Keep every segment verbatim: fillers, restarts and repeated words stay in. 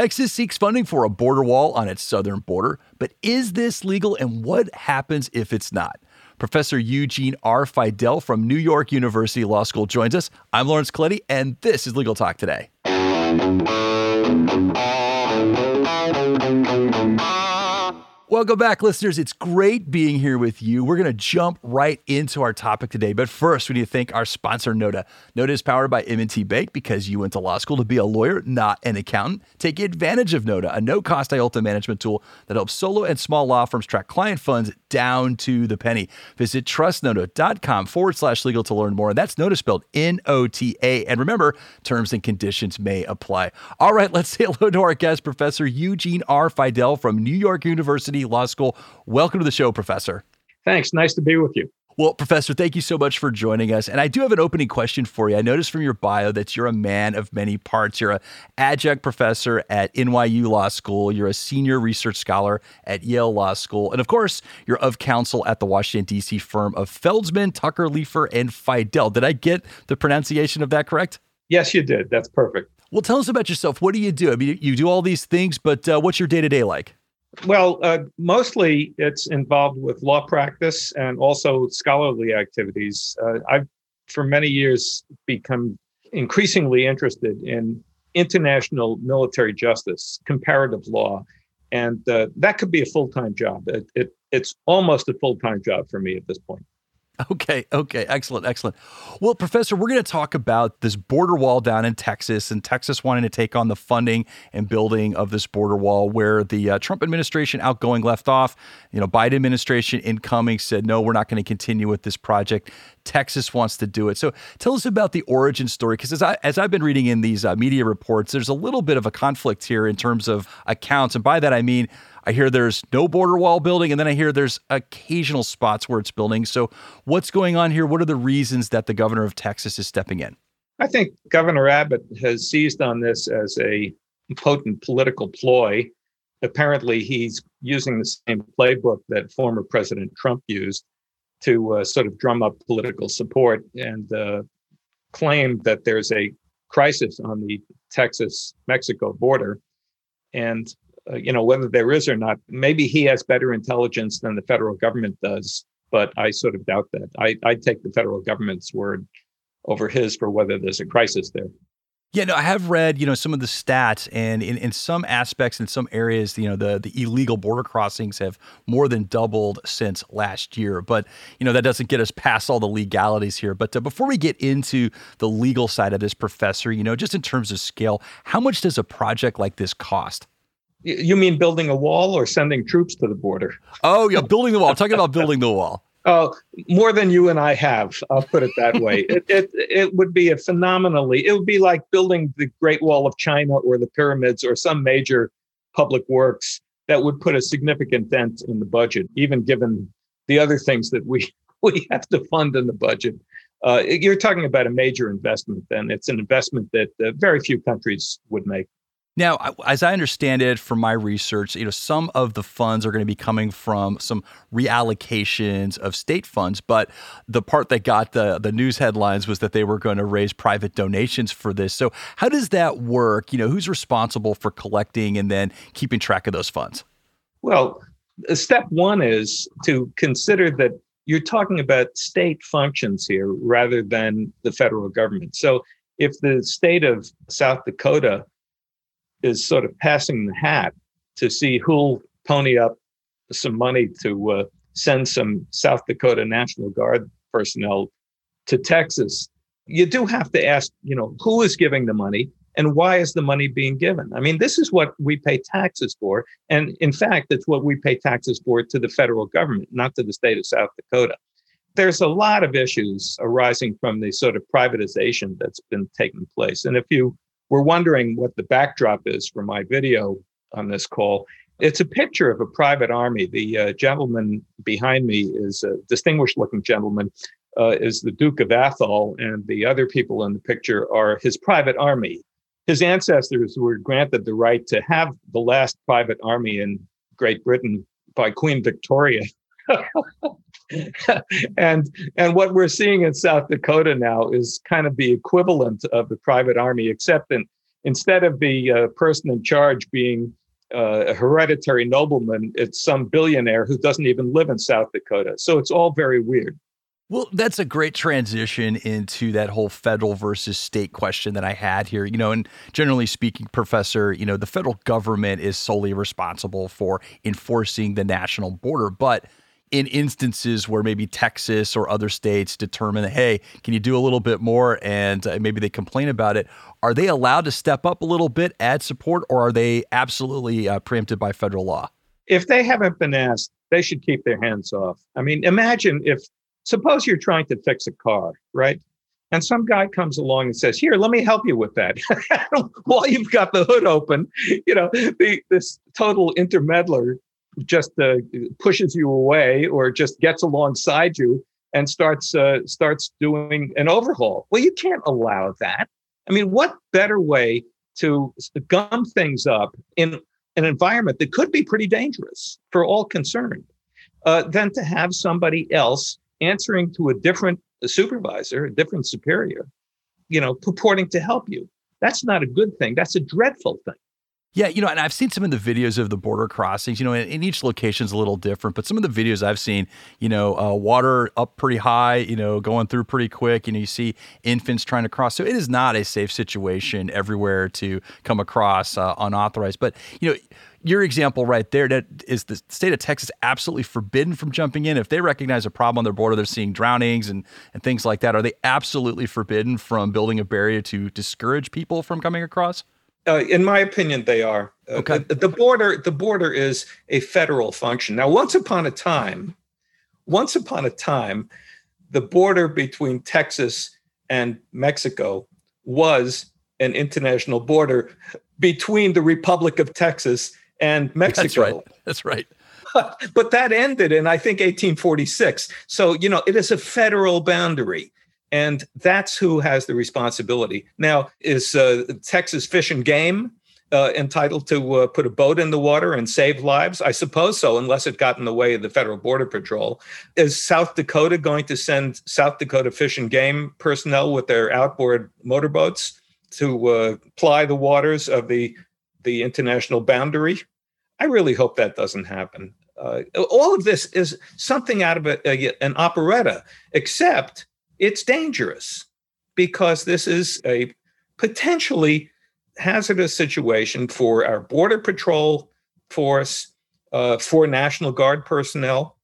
Texas seeks funding for a border wall on its southern border, but is this legal and what happens if it's not? Professor Eugene R. Fidell from New York University Law School joins us. I'm Lawrence Coletti, and this is Legal Talk Today. Welcome back, listeners. It's great being here with you. We're going to jump right into our topic today. But first, we need to thank our sponsor, NOTA. NOTA is powered by M and T Bank because you went to law school to be a lawyer, not an accountant. Take advantage of NOTA, a no-cost I O L T A management tool that helps solo and small law firms track client funds down to the penny. Visit trustnota.com forward slash legal to learn more. And that's NOTA spelled N O T A. And remember, terms and conditions may apply. All right, let's say hello to our guest, Professor Eugene R. Fidell from New York University Law School. Welcome to the show, Professor. Thanks. Nice to be with you. Well, Professor, thank you so much for joining us. And I do have an opening question for you. I noticed from your bio that you're a man of many parts. You're an adjunct professor at N Y U Law School. You're a senior research scholar at Yale Law School. And of course, you're of counsel at the Washington, D C firm of Feldman, Tucker, Liefer, and Fidell. Did I get the pronunciation of that correct? Yes, you did. That's perfect. Well, tell us about yourself. What do you do? I mean, you do all these things, but uh, what's your day-to-day like? Well, uh, mostly it's involved with law practice and also scholarly activities. Uh, I've, for many years, become increasingly interested in international military justice, comparative law, and uh, that could be a full-time job. It, it, it's almost a full-time job for me at this point. Okay. Okay. Excellent. Excellent. Well, Professor, we're going to talk about this border wall down in Texas and Texas wanting to take on the funding and building of this border wall where the uh, Trump administration outgoing left off. You know, Biden administration incoming said, no, we're not going to continue with this project. Texas wants to do it. So tell us about the origin story, because as, I, as I've been reading in these uh, media reports, there's a little bit of a conflict here in terms of accounts. And by that, I mean, I hear there's no border wall building, and then I hear there's occasional spots where it's building. So what's going on here? What are the reasons that the governor of Texas is stepping in? I think Governor Abbott has seized on this as a potent political ploy. Apparently, he's using the same playbook that former President Trump used to uh, sort of drum up political support and uh, claim that there's a crisis on the Texas-Mexico border. And Uh, you know, whether there is or not, maybe he has better intelligence than the federal government does, but I sort of doubt that. I, I take the federal government's word over his for whether there's a crisis there. Yeah, no, I have read, you know, some of the stats, and in, in some aspects, in some areas, you know, the, the illegal border crossings have more than doubled since last year. But, you know, that doesn't get us past all the legalities here. But uh, before we get into the legal side of this, Professor, you know, just in terms of scale, how much does a project like this cost? You mean building a wall or sending troops to the border? Oh, yeah, building the wall. Talking about building the wall. Oh, more than you and I have. I'll put it that way. it, it it would be a phenomenally, it would be like building the Great Wall of China or the pyramids or some major public works that would put a significant dent in the budget, even given the other things that we, we have to fund in the budget. Uh, you're talking about a major investment, and it's an investment that uh, very few countries would make. Now, as I understand it from my research, you know, some of the funds are going to be coming from some reallocations of state funds, but the part that got the, the news headlines was that they were going to raise private donations for this. So how does that work? You know, who's responsible for collecting and then keeping track of those funds? Well, step one is to consider that you're talking about state functions here rather than the federal government. So if the state of South Dakota is sort of passing the hat to see who'll pony up some money to uh, send some South Dakota National Guard personnel to Texas, you do have to ask, you know, who is giving the money and why is the money being given? I mean, this is what we pay taxes for. And in fact, it's what we pay taxes for to the federal government, not to the state of South Dakota. There's a lot of issues arising from the sort of privatization that's been taking place. And if you We're wondering what the backdrop is for my video on this call. It's a picture of a private army. The uh, gentleman behind me is a distinguished-looking gentleman, uh, is the Duke of Atholl, and the other people in the picture are his private army. His ancestors were granted the right to have the last private army in Great Britain by Queen Victoria. and and what we're seeing in South Dakota now is kind of the equivalent of the private army, except in, instead of the uh, person in charge being uh, a hereditary nobleman, it's some billionaire who doesn't even live in South Dakota. So it's all very weird. Well, that's a great transition into that whole federal versus state question that I had here. You know, and generally speaking, Professor, you know, the federal government is solely responsible for enforcing the national border. But in instances where maybe Texas or other states determine that, hey, can you do a little bit more? And uh, maybe they complain about it. Are they allowed to step up a little bit, add support, or are they absolutely uh, preempted by federal law? If they haven't been asked, they should keep their hands off. I mean, imagine if Suppose you're trying to fix a car, right? And some guy comes along and says, here, let me help you with that. While you've got the hood open, you know, the, this total intermeddler just uh, pushes you away or just gets alongside you and starts uh, starts doing an overhaul. Well, you can't allow that. I mean, what better way to gum things up in an environment that could be pretty dangerous for all concerned uh, than to have somebody else answering to a different supervisor, a different superior, you know, purporting to help you. That's not a good thing. That's a dreadful thing. Yeah, you know, and I've seen some of the videos of the border crossings, you know, and, and each location's a little different, but some of the videos I've seen, you know, uh, water up pretty high, you know, going through pretty quick, you know, you see infants trying to cross. So it is not a safe situation everywhere to come across uh, unauthorized. But, you know, your example right there, that is the state of Texas absolutely forbidden from jumping in. If they recognize a problem on their border, they're seeing drownings and, and things like that. Are they absolutely forbidden from building a barrier to discourage people from coming across? Uh, in my opinion, they are. Uh, okay. the, the border. The border is a federal function. Now, once upon a time, once upon a time, the border between Texas and Mexico was an international border between the Republic of Texas and Mexico. That's right. That's right. But that ended in, I think, eighteen forty-six. So, you know, it is a federal boundary. And that's who has the responsibility. Now, is uh, Texas Fish and Game uh, entitled to uh, put a boat in the water and save lives? I suppose so, unless it got in the way of the Federal Border Patrol. Is South Dakota going to send South Dakota Fish and Game personnel with their outboard motorboats to uh, ply the waters of the, the international boundary? I really hope that doesn't happen. Uh, all of this is something out of a, a, an operetta, except it's dangerous because this is a potentially hazardous situation for our Border Patrol force, uh, for National Guard personnel,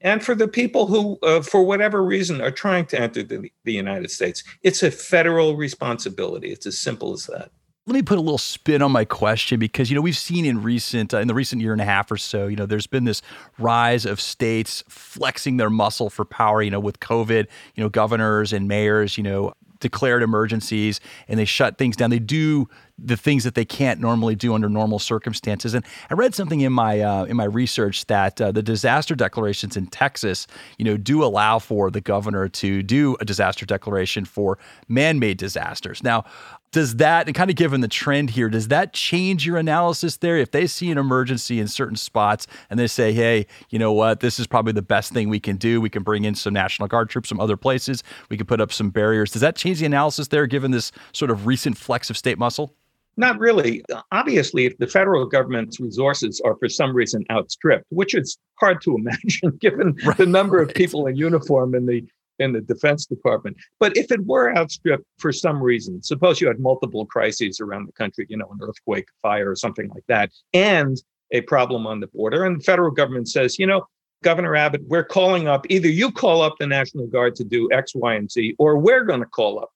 and for the people who, uh, for whatever reason, are trying to enter the, the United States. It's a federal responsibility. It's as simple as that. Let me put a little spin on my question because, you know, we've seen in recent uh, in the recent year and a half or so, you know, there's been this rise of states flexing their muscle for power, you know, with COVID, you know, governors and mayors, you know, declared emergencies and they shut things down. They do the things that they can't normally do under normal circumstances. And I read something in my uh, in my research that uh, the disaster declarations in Texas, you know, do allow for the governor to do a disaster declaration for man-made disasters. Now, does that, and kind of given the trend here, does that change your analysis there? If they see an emergency in certain spots and they say, hey, you know what, this is probably the best thing we can do. We can bring in some National Guard troops from other places. We can put up some barriers. Does that change the analysis there, given this sort of recent flex of state muscle? Not really. Obviously, if the federal government's resources are for some reason outstripped, which is hard to imagine given right, the number right. of people in uniform in the in the Defense Department. But if it were outstripped for some reason, suppose you had multiple crises around the country, you know, an earthquake, fire, or something like that, and a problem on the border, and the federal government says, you know, Governor Abbott, we're calling up, either you call up the National Guard to do X, Y, and Z, or we're going to call up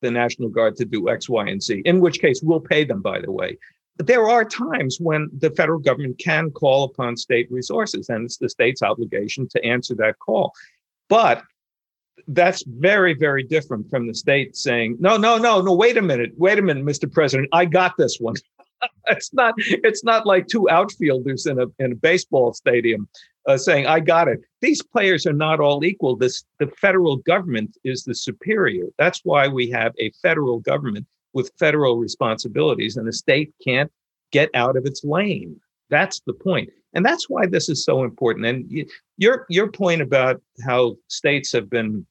the National Guard to do X, Y, and Z, in which case we'll pay them, by the way. There are times when the federal government can call upon state resources, and it's the state's obligation to answer that call. But that's very, very different from the state saying, no, no, no, no, wait a minute, wait a minute, Mister President, I got this one. It's not it's not like two outfielders in a in a baseball stadium uh, saying, I got it. These players are not all equal. This, the federal government is the superior. That's why we have a federal government with federal responsibilities, and the state can't get out of its lane. That's the point. And that's why this is so important. And your your point about how states have been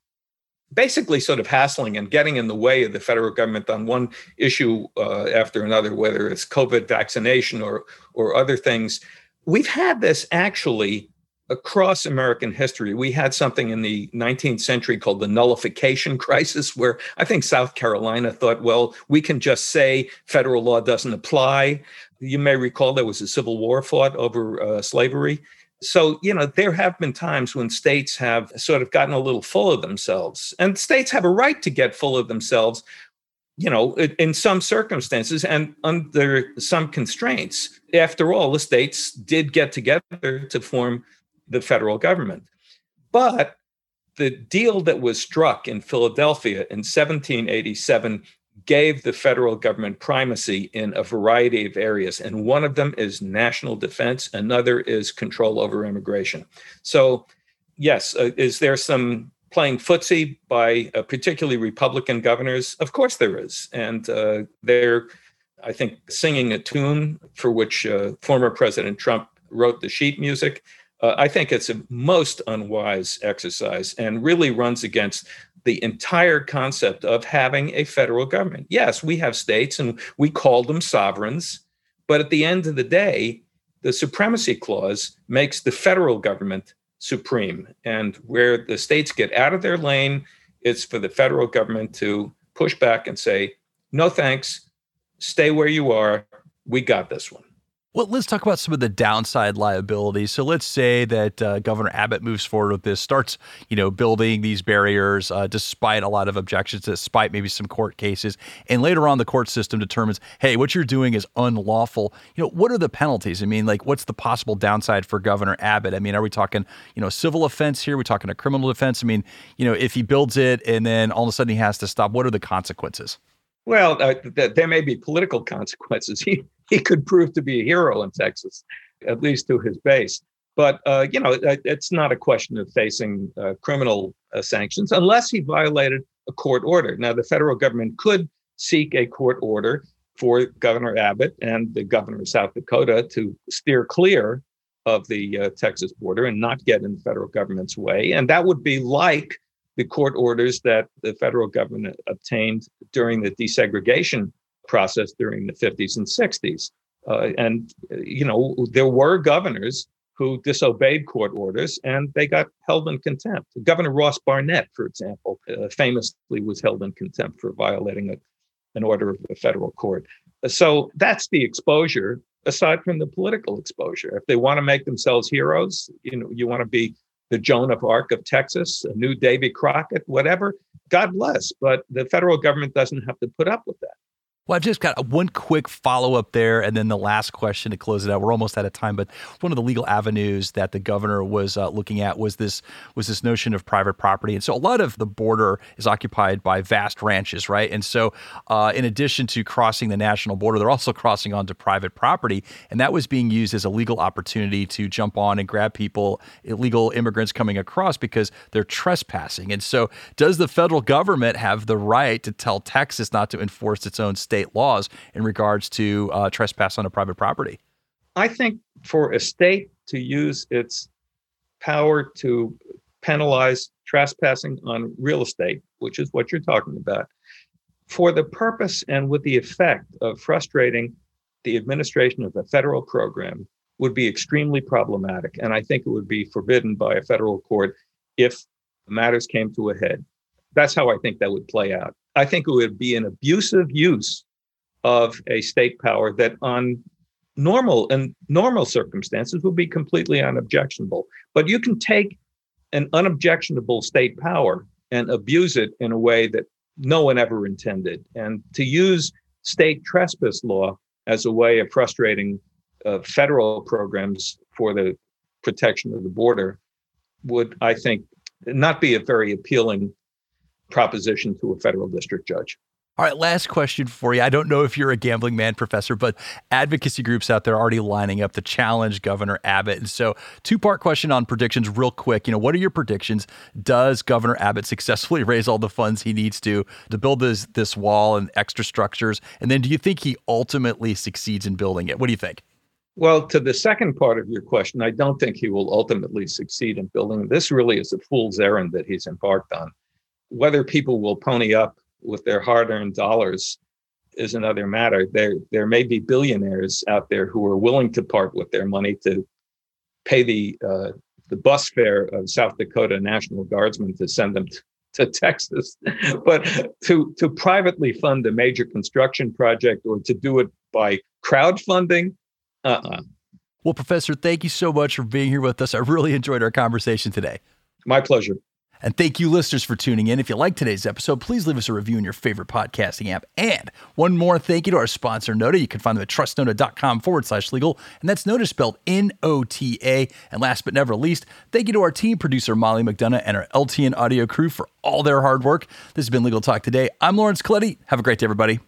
basically sort of hassling and getting in the way of the federal government on one issue uh, after another, whether it's COVID vaccination or or other things. We've had this actually across American history. We had something in the nineteenth century called the nullification crisis, where I think South Carolina thought, well, we can just say federal law doesn't apply. You may recall there was a civil war fought over uh, slavery. So, you know, there have been times when states have sort of gotten a little full of themselves, and states have a right to get full of themselves, you know, in some circumstances and under some constraints. After all, the states did get together to form the federal government. But the deal that was struck in Philadelphia in seventeen eighty-seven gave the federal government primacy in a variety of areas. And one of them is national defense. Another is control over immigration. So, yes, uh, is there some playing footsie by uh, particularly Republican governors? Of course there is. And uh, they're, I think, singing a tune for which uh, former President Trump wrote the sheet music. Uh, I think it's a most unwise exercise and really runs against the entire concept of having a federal government. Yes, we have states and we call them sovereigns, but at the end of the day, the Supremacy Clause makes the federal government supreme. And where the states get out of their lane, it's for the federal government to push back and say, no thanks, stay where you are, we got this one. Well, let's talk about some of the downside liabilities. So let's say that uh, Governor Abbott moves forward with this, starts, you know, building these barriers uh, despite a lot of objections, despite maybe some court cases. And later on, the court system determines, hey, what you're doing is unlawful. You know, what are the penalties? I mean, like, what's the possible downside for Governor Abbott? I mean, are we talking, you know, civil offense here? Are we talking a criminal offense? I mean, you know, if he builds it and then all of a sudden he has to stop, what are the consequences? Well, uh, th- there may be political consequences. He he could prove to be a hero in Texas, at least to his base. But, uh, you know, it, it's not a question of facing uh, criminal uh, sanctions unless he violated a court order. Now, the federal government could seek a court order for Governor Abbott and the governor of South Dakota to steer clear of the uh, Texas border and not get in the federal government's way. And that would be like the court orders that the federal government obtained during the desegregation process during the fifties and sixties. Uh, and, you know, there were governors who disobeyed court orders and they got held in contempt. Governor Ross Barnett, for example, uh, famously was held in contempt for violating a, an order of a federal court. So that's the exposure, aside from the political exposure. If they want to make themselves heroes, you know, you want to be the Joan of Arc of Texas, a new Davy Crockett, whatever, God bless. But the federal government doesn't have to put up with that. Well, I've just got one quick follow-up there, and then the last question to close it out. We're almost out of time, but one of the legal avenues that the governor was uh, looking at was this was this notion of private property. And so a lot of the border is occupied by vast ranches, right? And so uh, in addition to crossing the national border, they're also crossing onto private property, and that was being used as a legal opportunity to jump on and grab people, illegal immigrants coming across because they're trespassing. And so does the federal government have the right to tell Texas not to enforce its own state state laws in regards to uh, trespass on a private property? I think for a state to use its power to penalize trespassing on real estate, which is what you're talking about, for the purpose and with the effect of frustrating the administration of a federal program would be extremely problematic. And I think it would be forbidden by a federal court if matters came to a head. That's how I think that would play out. I think it would be an abusive use of a state power that on normal and normal circumstances would be completely unobjectionable. But you can take an unobjectionable state power and abuse it in a way that no one ever intended. And to use state trespass law as a way of frustrating uh, federal programs for the protection of the border would, I think, not be a very appealing proposition to a federal district judge. All right, last question for you. I don't know if you're a gambling man, Professor, but advocacy groups out there are already lining up to challenge Governor Abbott. And so two-part question on predictions real quick. You know, what are your predictions? Does Governor Abbott successfully raise all the funds he needs to to build this, this wall and extra structures? And then do you think he ultimately succeeds in building it? What do you think? Well, to the second part of your question, I don't think he will ultimately succeed in building. This really is a fool's errand that he's embarked on. whether people will pony up with their hard-earned dollars is another matter. There, there may be billionaires out there who are willing to part with their money to pay the uh, the bus fare of South Dakota National Guardsmen to send them to, to Texas, but to to privately fund a major construction project or to do it by crowdfunding, uh-uh. Well, Professor, thank you so much for being here with us. I really enjoyed our conversation today. My pleasure. And thank you, listeners, for tuning in. If you like today's episode, please leave us a review in your favorite podcasting app. And one more thank you to our sponsor, NOTA. You can find them at trustnota.com forward slash legal. And that's NOTA spelled N O T A. And last but never least, thank you to our team producer, Molly McDonough, and our L T N audio crew for all their hard work. This has been Legal Talk Today. I'm Lawrence Coletti. Have a great day, everybody.